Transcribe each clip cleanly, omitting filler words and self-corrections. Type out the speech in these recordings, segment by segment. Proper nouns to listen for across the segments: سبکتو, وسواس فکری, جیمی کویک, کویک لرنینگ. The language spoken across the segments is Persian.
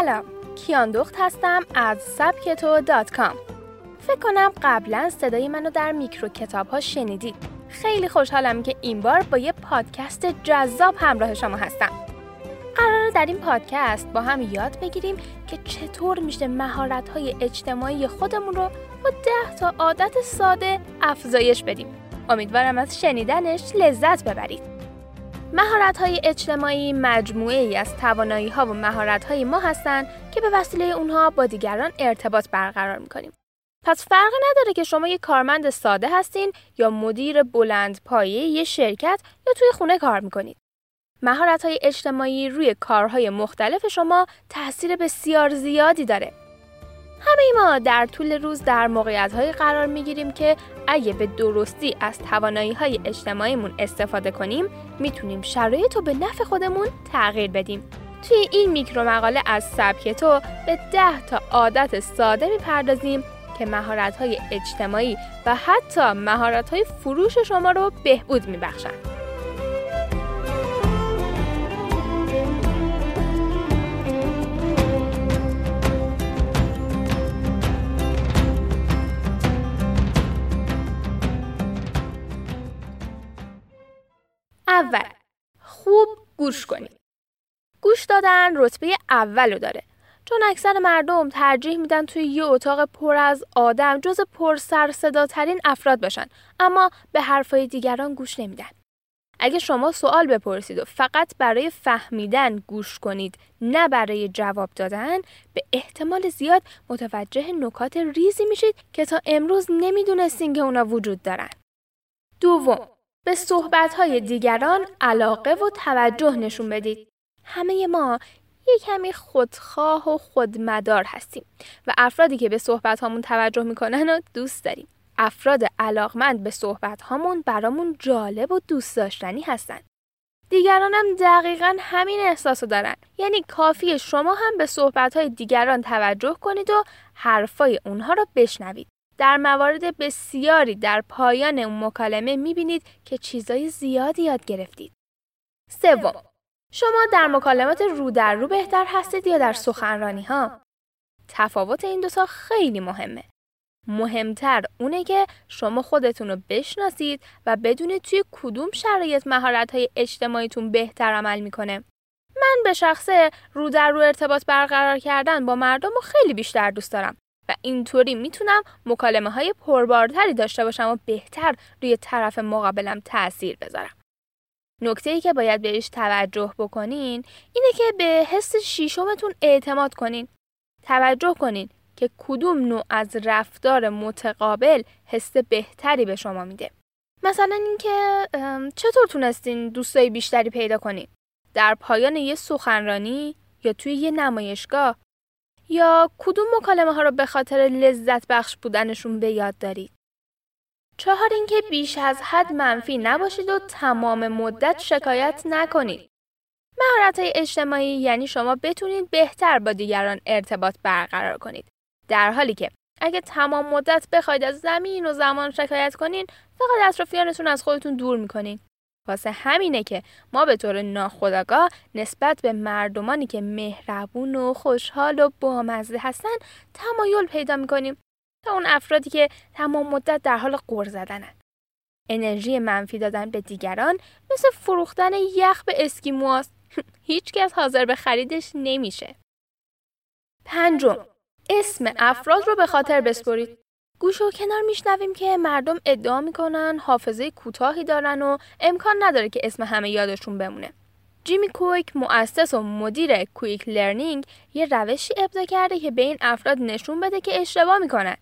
سلام، کیان دخت هستم از سبکتو.com. فکر کنم قبلا صدای منو در میکرو کتاب‌ها شنیدید. خیلی خوشحالم که این بار با یه پادکست جذاب همراه شما هستم. قراره در این پادکست با هم یاد بگیریم که چطور میشه مهارت‌های اجتماعی خودمون رو با 10 تا عادت ساده افزایش بدیم. امیدوارم از شنیدنش لذت ببرید. مهارت‌های اجتماعی مجموعه‌ای از توانایی‌ها و مهارت‌های ما هستند که به وسیله اونها با دیگران ارتباط برقرار می‌کنیم. پس فرقی نداره که شما یک کارمند ساده هستین یا مدیر بلندپایه یک شرکت یا توی خونه کار می‌کنید. مهارت‌های اجتماعی روی کارهای مختلف شما تأثیر بسیار زیادی داره. همه ما در طول روز در موقعیت‌های قرار می‌گیریم که اگه به درستی از توانایی‌های اجتماعیمون استفاده کنیم، میتونیم شرایط رو به نفع خودمون تغییر بدیم. توی این میکرو مقاله از سبکتو به 10 تا عادت ساده می‌پردازیم که مهارت‌های اجتماعی و حتی مهارت‌های فروش شما رو بهبود می‌بخشن. اول، خوب گوش کنید. گوش دادن رتبه اولو داره، چون اکثر مردم ترجیح میدن توی یه اتاق پر از آدم جز پر سر صدا ترین افراد باشن، اما به حرفای دیگران گوش نمیدن. اگه شما سوال بپرسید و فقط برای فهمیدن گوش کنید، نه برای جواب دادن، به احتمال زیاد متوجه نکات ریزی میشید که تا امروز نمیدونستین که اونا وجود دارن. دوم، به صحبت‌های دیگران علاقه و توجه نشون بدید. همه ما یک کمی خودخواه و خودمدار هستیم و افرادی که به صحبت‌هامون توجه می‌کنن رو دوست داریم. افراد علاقمند به صحبت‌هامون برامون جالب و دوست داشتنی هستن. دیگران هم دقیقاً همین احساسو دارن. یعنی کافیه شما هم به صحبت‌های دیگران توجه کنید و حرفای اونها رو بشنوید. در موارد بسیاری در پایان اون مکالمه می‌بینید که چیزای زیادی یاد گرفتید. سوم، شما در مکالمات رو در رو بهتر هستید یا در سخنرانی‌ها؟ تفاوت این دوتا خیلی مهمه. مهمتر اونه که شما خودتون رو بشناسید و بدونید توی کدوم شرایط مهارت‌های اجتماعیتون بهتر عمل می‌کنه. من به شخصه رو در رو ارتباط برقرار کردن با مردم رو خیلی بیشتر دوست دارم و اینطوری میتونم مکالمه‌های پربارتری داشته باشم و بهتر روی طرف مقابلم تأثیر بذارم. نکته‌ای که باید بهش توجه بکنین اینه که به حس ششمتون اعتماد کنین. توجه کنین که کدوم نوع از رفتار متقابل حس بهتری به شما میده. مثلا اینکه چطور تونستین دوستای بیشتری پیدا کنین؟ در پایان یه سخنرانی یا توی یه نمایشگاه؟ یا کدوم مکالمه ها رو به خاطر لذت بخش بودنشون به یاد دارید؟ 4. اینکه بیش از حد منفی نباشید و تمام مدت شکایت نکنید. مهارت‌های اجتماعی یعنی شما بتونید بهتر با دیگران ارتباط برقرار کنید، در حالی که اگه تمام مدت بخواید از زمین و زمان شکایت کنین، فقط اطرافیانتون از خودتون دور می‌کنین. واسه همینه که ما به طور ناخودآگاه نسبت به مردمانی که مهربون و خوشحال و بامزه هستن تمایل پیدا می‌کنیم تا اون افرادی که تمام مدت در حال غر زدنن. انرژی منفی دادن به دیگران مثل فروختن یخ به اسکیمواست. هیچ کس حاضر به خریدش نمیشه. 5. اسم افراد رو به خاطر بسپرید. گوش و کنار میشنویم که مردم ادعا میکنن حافظه کوتاهی دارن و امکان نداره که اسم همه یادشون بمونه. جیمی کویک، مؤسس و مدیر کویک لرنینگ، یه روشی ابدا کرده که به این افراد نشون بده که اشتباه میکنن.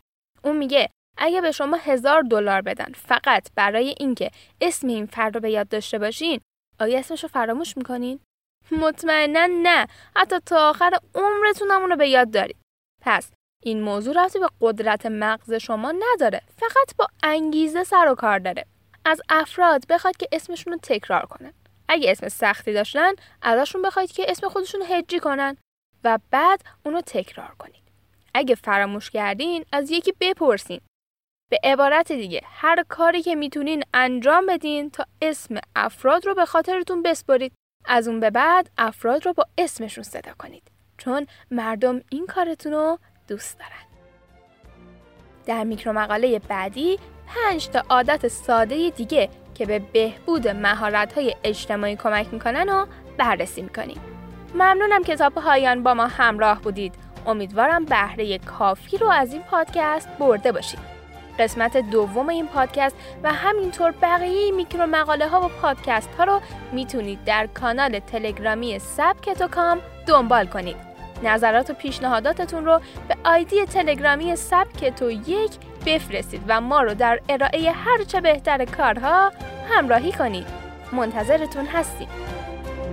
اون میگه اگه به شما $1000 بدن فقط برای اینکه اسم این فرد رو به یاد داشته باشین، آیا اسمش رو فراموش میکنین؟ مطمئنا نه. حتی تا آخر عمرتون هم اون رو به یاد دارید. پس این موضوع رابطه به قدرت مغز شما نداره، فقط با انگیزه سر و کار داره. از افراد بخواید که اسمشون رو تکرار کنن. اگه اسم سختی داشتن، ازشون بخواید که اسم خودشون رو هجی کنن و بعد اونو تکرار کنید. اگه فراموش کردین، از یکی بپرسین. به عبارت دیگه، هر کاری که میتونین انجام بدین تا اسم افراد رو به خاطرتون بسپرید. از اون به بعد افراد رو با اسمشون صدا کنید. چون مردم این کارتون رو دوست دارن. در میکرومقاله بعدی 5 تا عادت ساده دیگه که به بهبود مهارت‌های اجتماعی کمک میکنن و بررسی میکنیم. ممنونم کتاب پایان با ما همراه بودید. امیدوارم بهره کافی رو از این پادکست برده باشید. قسمت دوم این پادکست و همینطور بقیه میکرو مقاله ها و پادکست ها رو میتونید در کانال تلگرامی سبکتو کام دنبال کنید. نظرات و پیشنهاداتتون رو به آیدی تلگرامی سبکتو 1 بفرستید و ما رو در ارائه هرچه بهتر کارها همراهی کنید. منتظرتون هستیم.